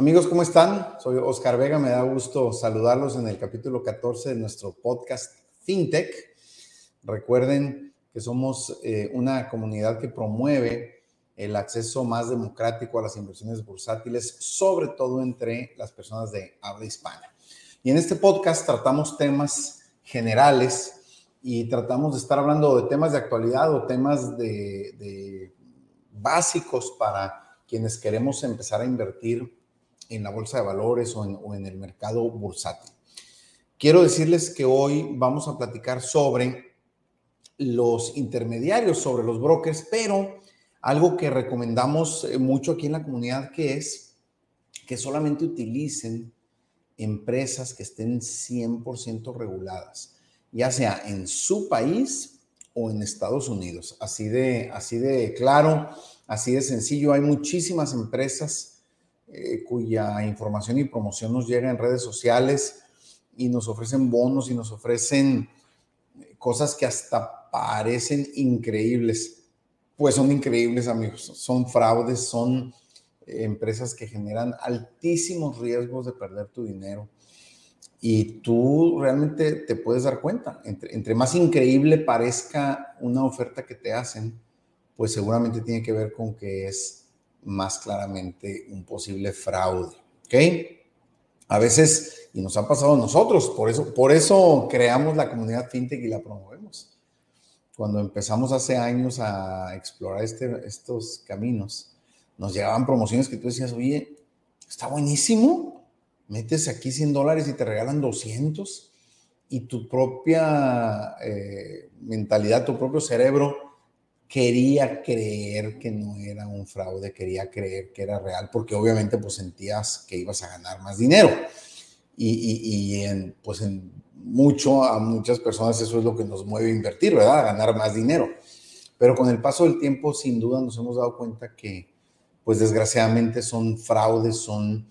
Amigos, ¿cómo están? Soy Oscar Vega, me da gusto saludarlos en el capítulo 14 de nuestro podcast Fintech. Recuerden que somos una comunidad que promueve el acceso más democrático a las inversiones bursátiles, sobre todo entre las personas de habla hispana. Y en este podcast tratamos temas generales y tratamos de estar hablando de temas de actualidad o temas de básicos para quienes queremos empezar a invertir en la bolsa de valores o en el mercado bursátil. Quiero decirles que hoy vamos a platicar sobre los intermediarios, sobre los brokers, pero algo que recomendamos mucho aquí en la comunidad, que es que solamente utilicen empresas que estén 100% reguladas, ya sea en su país o en Estados Unidos. Así de claro, así de sencillo. Hay muchísimas empresas cuya información y promoción nos llega en redes sociales y nos ofrecen bonos y nos ofrecen cosas que hasta parecen increíbles. Pues son increíbles, amigos. Son fraudes, son empresas que generan altísimos riesgos de perder tu dinero. Y tú realmente te puedes dar cuenta. Entre más increíble parezca una oferta que te hacen, pues seguramente tiene que ver con que es más claramente un posible fraude, ¿ok? A veces, y nos ha pasado a nosotros, por eso creamos la comunidad fintech y la promovemos. Cuando empezamos hace años a explorar estos caminos, nos llegaban promociones que tú decías, oye, está buenísimo. Metes aquí $100 y te regalan 200 y tu propia mentalidad, tu propio cerebro quería creer que no era un fraude, quería creer que era real porque obviamente pues sentías que ibas a ganar más dinero y a muchas personas eso es lo que nos mueve a invertir, ¿verdad? A ganar más dinero. Pero con el paso del tiempo sin duda nos hemos dado cuenta que pues desgraciadamente son fraudes, son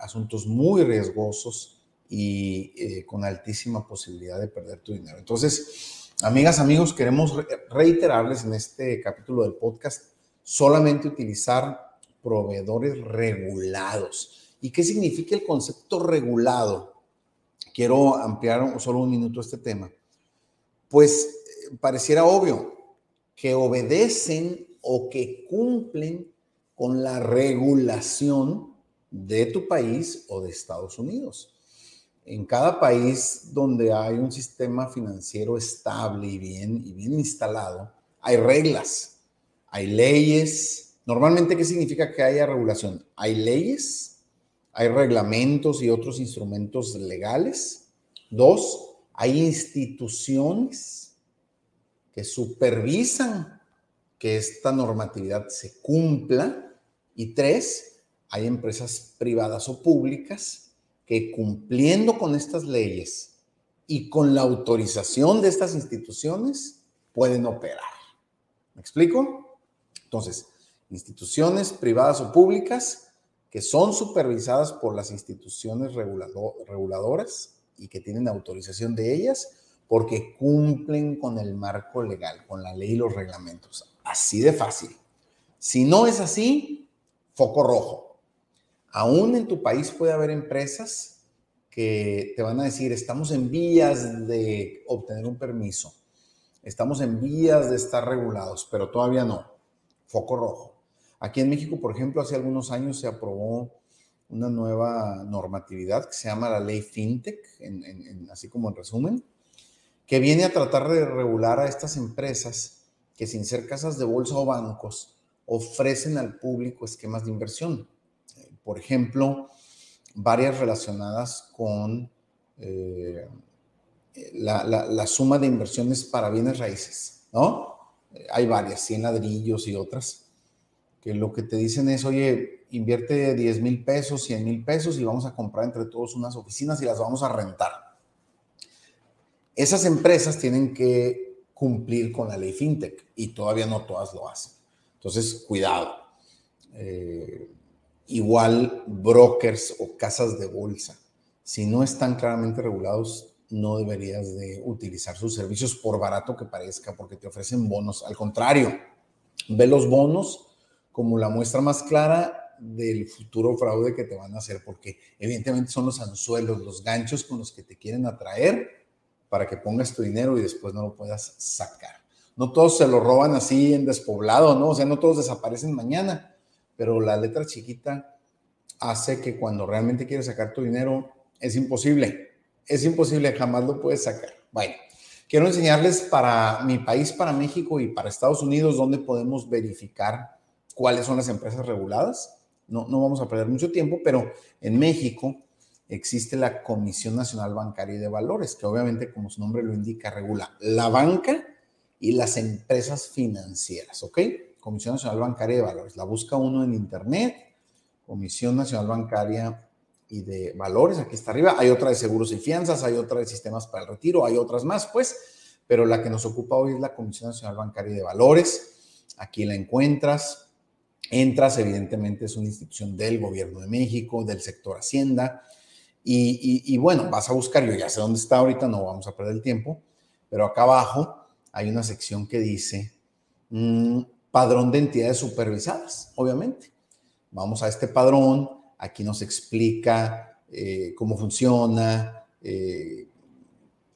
asuntos muy riesgosos y con altísima posibilidad de perder tu dinero. Entonces, amigas, amigos, queremos reiterarles en este capítulo del podcast solamente utilizar proveedores regulados. ¿Y qué significa el concepto regulado? Quiero ampliar solo un minuto este tema. Pues pareciera obvio que obedecen o que cumplen con la regulación de tu país o de Estados Unidos. En cada país donde hay un sistema financiero estable y bien instalado, hay reglas, hay leyes. Normalmente, ¿qué significa que haya regulación? Hay leyes, hay reglamentos y otros instrumentos legales. 2, hay instituciones que supervisan que esta normatividad se cumpla. Y 3, hay empresas privadas o públicas que cumpliendo con estas leyes y con la autorización de estas instituciones pueden operar. ¿Me explico? Entonces, instituciones privadas o públicas que son supervisadas por las instituciones reguladoras y que tienen autorización de ellas porque cumplen con el marco legal, con la ley y los reglamentos. Así de fácil. Si no es así, foco rojo. Aún en tu país puede haber empresas que te van a decir, estamos en vías de obtener un permiso, estamos en vías de estar regulados, pero todavía no. Foco rojo. Aquí en México, por ejemplo, hace algunos años se aprobó una nueva normatividad que se llama la ley Fintech, así como en resumen, que viene a tratar de regular a estas empresas que sin ser casas de bolsa o bancos ofrecen al público esquemas de inversión. Por ejemplo, varias relacionadas con la suma de inversiones para bienes raíces, ¿no? Hay varias, 100 ladrillos y otras, que lo que te dicen es, oye, invierte $10,000, $100,000 y vamos a comprar entre todos unas oficinas y las vamos a rentar. Esas empresas tienen que cumplir con la ley Fintech y todavía no todas lo hacen. Entonces, cuidado. Igual brokers o casas de bolsa. Si no están claramente regulados, no deberías de utilizar sus servicios por barato que parezca, porque te ofrecen bonos. Al contrario, ve los bonos como la muestra más clara del futuro fraude que te van a hacer, porque evidentemente son los anzuelos, los ganchos con los que te quieren atraer para que pongas tu dinero y después no lo puedas sacar. No todos se lo roban así en despoblado, ¿no? O sea, no todos desaparecen mañana, pero la letra chiquita hace que cuando realmente quieres sacar tu dinero es imposible. Es imposible, jamás lo puedes sacar. Bueno, quiero enseñarles para mi país, para México y para Estados Unidos, dónde podemos verificar cuáles son las empresas reguladas. No vamos a perder mucho tiempo, pero en México existe la Comisión Nacional Bancaria y de Valores, que obviamente, como su nombre lo indica, regula la banca y las empresas financieras, ¿ok? Comisión Nacional Bancaria y de Valores. La busca uno en internet, Comisión Nacional Bancaria y de Valores, aquí está arriba. Hay otra de seguros y fianzas, hay otra de sistemas para el retiro, hay otras más, pues, pero la que nos ocupa hoy es la Comisión Nacional Bancaria y de Valores. Aquí la encuentras, entras, evidentemente es una institución del Gobierno de México, del sector Hacienda, y bueno, vas a buscar, yo ya sé dónde está ahorita, no vamos a perder el tiempo, pero acá abajo hay una sección que dice padrón de entidades supervisadas, obviamente. Vamos a este padrón, aquí nos explica cómo funciona, qué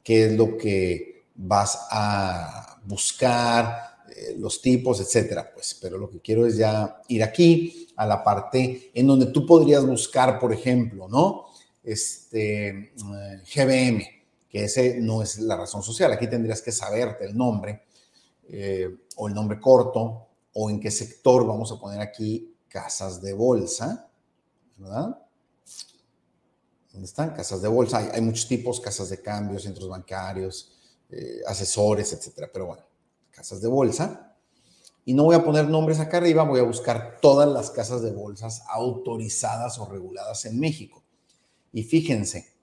es lo que vas a buscar, los tipos, etcétera. Pues, pero lo que quiero es ya ir aquí a la parte en donde tú podrías buscar, por ejemplo, ¿no? GBM, que ese no es la razón social. Aquí tendrías que saberte el nombre o el nombre corto o en qué sector. Vamos a poner aquí casas de bolsa, ¿verdad? ¿Dónde están? Casas de bolsa. Hay muchos tipos, casas de cambio, centros bancarios, asesores, etcétera. Pero bueno, casas de bolsa. Y no voy a poner nombres acá arriba, voy a buscar todas las casas de bolsas autorizadas o reguladas en México. Y fíjense,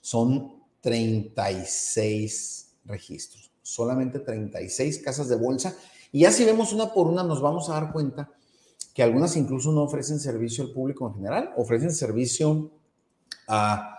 son 36 registros, solamente 36 casas de bolsa. Y ya si vemos una por una nos vamos a dar cuenta que algunas incluso no ofrecen servicio al público en general, ofrecen servicio a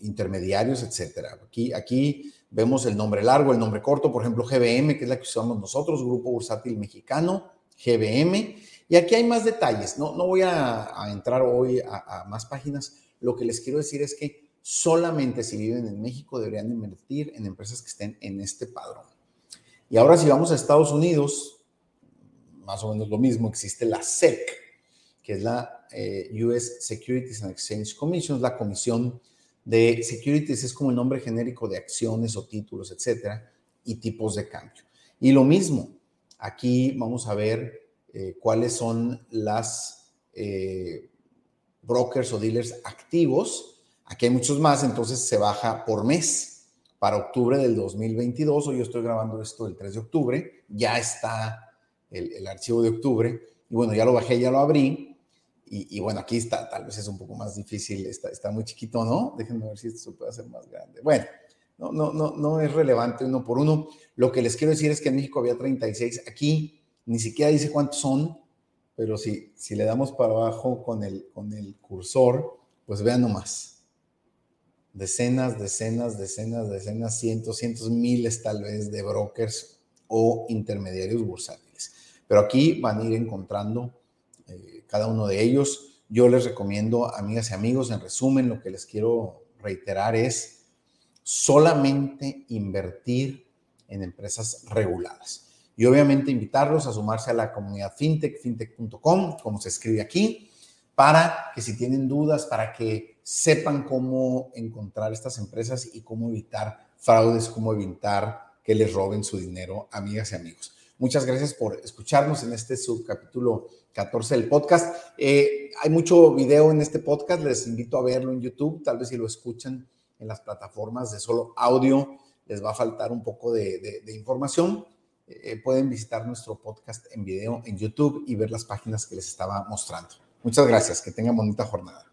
intermediarios, etcétera. Aquí vemos el nombre largo, el nombre corto, por ejemplo GBM, que es la que usamos nosotros, Grupo Bursátil Mexicano, GBM. Y aquí hay más detalles, no voy a entrar hoy a más páginas. Lo que les quiero decir es que solamente si viven en México deberían invertir en empresas que estén en este padrón. Y ahora si vamos a Estados Unidos, más o menos lo mismo, existe la SEC, que es la US Securities and Exchange Commission, la Comisión de Securities, es como el nombre genérico de acciones o títulos, etcétera, y tipos de cambio. Y lo mismo, aquí vamos a ver cuáles son las brokers o dealers activos. Aquí hay muchos más, entonces se baja por mes. Para octubre del 2022, hoy yo estoy grabando esto el 3 de octubre, ya está el archivo de octubre, y bueno, ya lo bajé, ya lo abrí, y bueno, aquí está, tal vez es un poco más difícil, está muy chiquito, ¿no? Déjenme ver si esto se puede hacer más grande. Bueno, no es relevante uno por uno. Lo que les quiero decir es que en México había 36, aquí ni siquiera dice cuántos son, pero si le damos para abajo con el cursor, pues vean nomás. Decenas, decenas, decenas, decenas, cientos, miles tal vez de brokers o intermediarios bursátiles. Pero aquí van a ir encontrando cada uno de ellos. Yo les recomiendo, amigas y amigos, en resumen, lo que les quiero reiterar es solamente invertir en empresas reguladas. Y obviamente invitarlos a sumarse a la comunidad fintech, fintech.com, como se escribe aquí, para que si tienen dudas, para que sepan cómo encontrar estas empresas y cómo evitar fraudes, cómo evitar que les roben su dinero, amigas y amigos. Muchas gracias por escucharnos en este subcapítulo 14 del podcast. Hay mucho video en este podcast, les invito a verlo en YouTube, tal vez si lo escuchan en las plataformas de solo audio, les va a faltar un poco de información. Pueden visitar nuestro podcast en video en YouTube y ver las páginas que les estaba mostrando. Muchas gracias, que tengan bonita jornada.